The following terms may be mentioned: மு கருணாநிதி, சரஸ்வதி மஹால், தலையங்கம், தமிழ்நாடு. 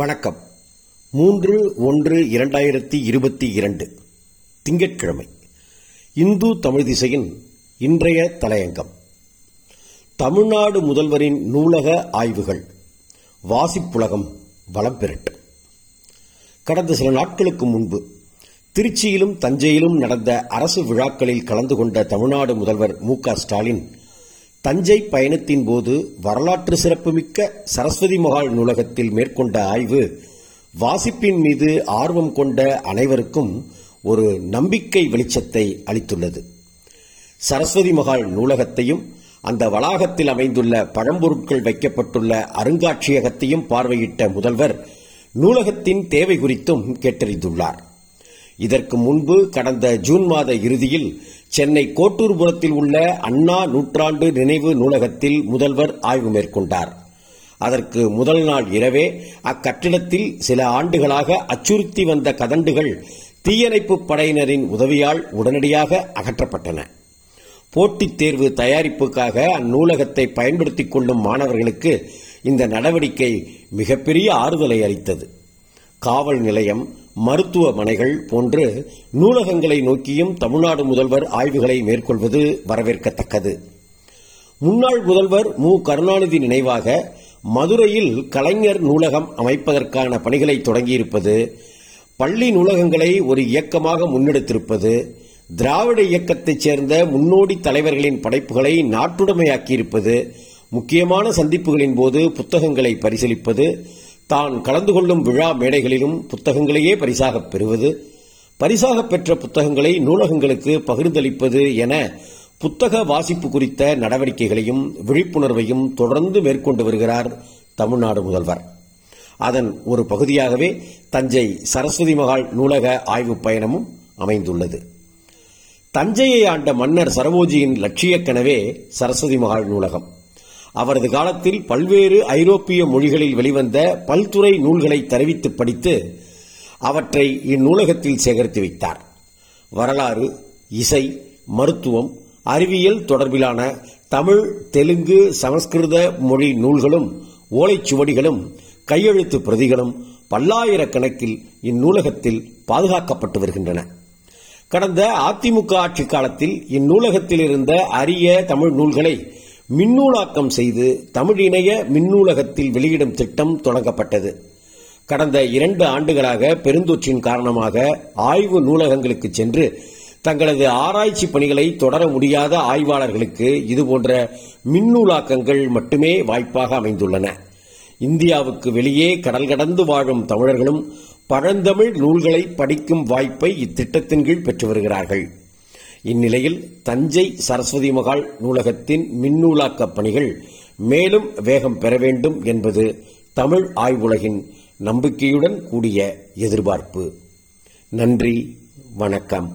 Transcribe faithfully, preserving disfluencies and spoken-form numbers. வணக்கம். மூன்று ஒன்று இரண்டாயிரத்தி இருபத்தி இரண்டு திங்கட்கிழமை இந்து தமிழ் திசையின் இன்றைய தலையங்கம். தமிழ்நாடு முதல்வரின் நூலக ஆய்வுகள் வாசிப்புலகம் வளம் பெறட்டும். கடந்த சில நாட்களுக்கு முன்பு திருச்சியிலும் தஞ்சையிலும் நடந்த அரசு விழாக்களில் கலந்து கொண்ட தமிழ்நாடு முதல்வர் மு க ஸ்டாலின் தஞ்சை பயணத்தின் போது வரலாற்று சிறப்புமிக்க சரஸ்வதி மஹால் நூலகத்தில் மேற்கொண்ட ஆய்வு வாசிப்பின் மீது ஆர்வம் கொண்ட அனைவருக்கும் ஒரு நம்பிக்கை வெளிச்சத்தை அளித்துள்ளது. சரஸ்வதி மஹால் நூலகத்தையும் அந்த வளாகத்தில் அமைந்துள்ள பழம்பொருட்கள் வைக்கப்பட்டுள்ள அருங்காட்சியகத்தையும் பார்வையிட்ட முதல்வர் நூலகத்தின் தேவை குறித்தும் கேட்டறிந்துள்ளார். இதற்கு முன்பு கடந்த ஜூன் மாத இறுதியில் சென்னை கோட்டூர்புரத்தில் உள்ள அண்ணா நூற்றாண்டு நினைவு நூலகத்தில் முதல்வர் ஆய்வு மேற்கொண்டார். அதற்கு முதல் நாள் இரவே அக்கட்டிடத்தில் சில ஆண்டுகளாக அச்சுறுத்தி வந்த கதண்டுகள் தீயணைப்பு படையினரின் உதவியால் உடனடியாக அகற்றப்பட்டன. போட்டித் தேர்வு தயாரிப்புக்காக அந்நூலகத்தை பயன்படுத்திக் கொள்ளும் மாணவர்களுக்கு இந்த நடவடிக்கை மிகப்பெரிய ஆறுதலை அளித்தது. காவல் நிலையம், மருத்துவமனைகள் போன்று நூலகங்களை நோக்கியும் தமிழ்நாடு முதல்வர் ஆய்வுகளை மேற்கொள்வது வரவேற்கத்தக்கது. முன்னாள் முதல்வர் மு கருணாநிதி நினைவாக மதுரையில் கலைஞர் நூலகம் அமைப்பதற்கான பணிகளை தொடங்கியிருப்பது, பள்ளி நூலகங்களை ஒரு இயக்கமாக முன்னெடுத்திருப்பது, திராவிட இயக்கத்தைச் சேர்ந்த முன்னோடி தலைவர்களின் படைப்புகளை நாட்டுடைமையாக்கியிருப்பது, முக்கியமான சந்திப்புகளின் போது புத்தகங்களை பரிசீலிப்பது, தான் கலந்து கொள்ளும் விழா மேடைகளிலும் புத்தகங்களையே பரிசாக பெறுவது, பரிசாக பெற்ற புத்தகங்களை நூலகங்களுக்கு பகிர்ந்தளிப்பது என புத்தக வாசிப்பு குறித்த நடவடிக்கைகளையும் விழிப்புணர்வையும் தொடர்ந்து மேற்கொண்டு வருகிறார் தமிழ்நாடு முதல்வர். அதன் ஒரு பகுதியாகவே தஞ்சை சரஸ்வதி மஹால் நூலக ஆய்வு பயணமும் அமைந்துள்ளது. தஞ்சையை ஆண்ட மன்னர் சரபோஜியின் லட்சிய கனவே சரஸ்வதி மஹால் நூலகம். அவரது காலத்தில் பல்வேறு ஐரோப்பிய மொழிகளில் வெளிவந்த பல்துறை நூல்களை தருவித்து படித்து அவற்றை இந்நூலகத்தில் சேகரித்து வைத்தார். வரலாறு, இசை, மருத்துவம், அறிவியல் தொடர்பிலான தமிழ், தெலுங்கு, சமஸ்கிருத மொழி நூல்களும் ஓலைச்சுவடிகளும் கையெழுத்து பிரதிகளும் பல்லாயிரக்கணக்கில் இந்நூலகத்தில் பாதுகாக்கப்பட்டு வருகின்றன. கடந்த அதிமுக ஆட்சி காலத்தில் இந்நூலகத்தில் இருந்த அரிய தமிழ் நூல்களை மின்னூலாக்கம் செய்து தமிழ் இணைய மின்னூலகத்தில் வெளியிடும் திட்டம் தொடங்கப்பட்டது. கடந்த இரண்டு ஆண்டுகளாக பெருந்தொற்றின் காரணமாக ஆய்வு நூலகங்களுக்கு சென்று தங்களது ஆராய்ச்சி பணிகளை தொடர முடியாத ஆய்வாளர்களுக்கு இதுபோன்ற மின்னூலாக்கங்கள் மட்டுமே வாய்ப்பாக அமைந்துள்ளன. இந்தியாவுக்கு வெளியே கடல் கடந்து வாழும் தமிழர்களும் பழந்தமிழ் நூல்களை படிக்கும் வாய்ப்பை இத்திட்டத்தின் கீழ் பெற்று வருகிறார்கள். இந்நிலையில் தஞ்சை சரஸ்வதி மஹால் நூலகத்தின் மின்னூலாக்க பணிகள் மேலும் வேகம் பெற வேண்டும் என்பது தமிழ் ஆய்வுலகின் நம்பிக்கையுடன் கூடிய எதிர்பார்ப்பு. நன்றி, வணக்கம்.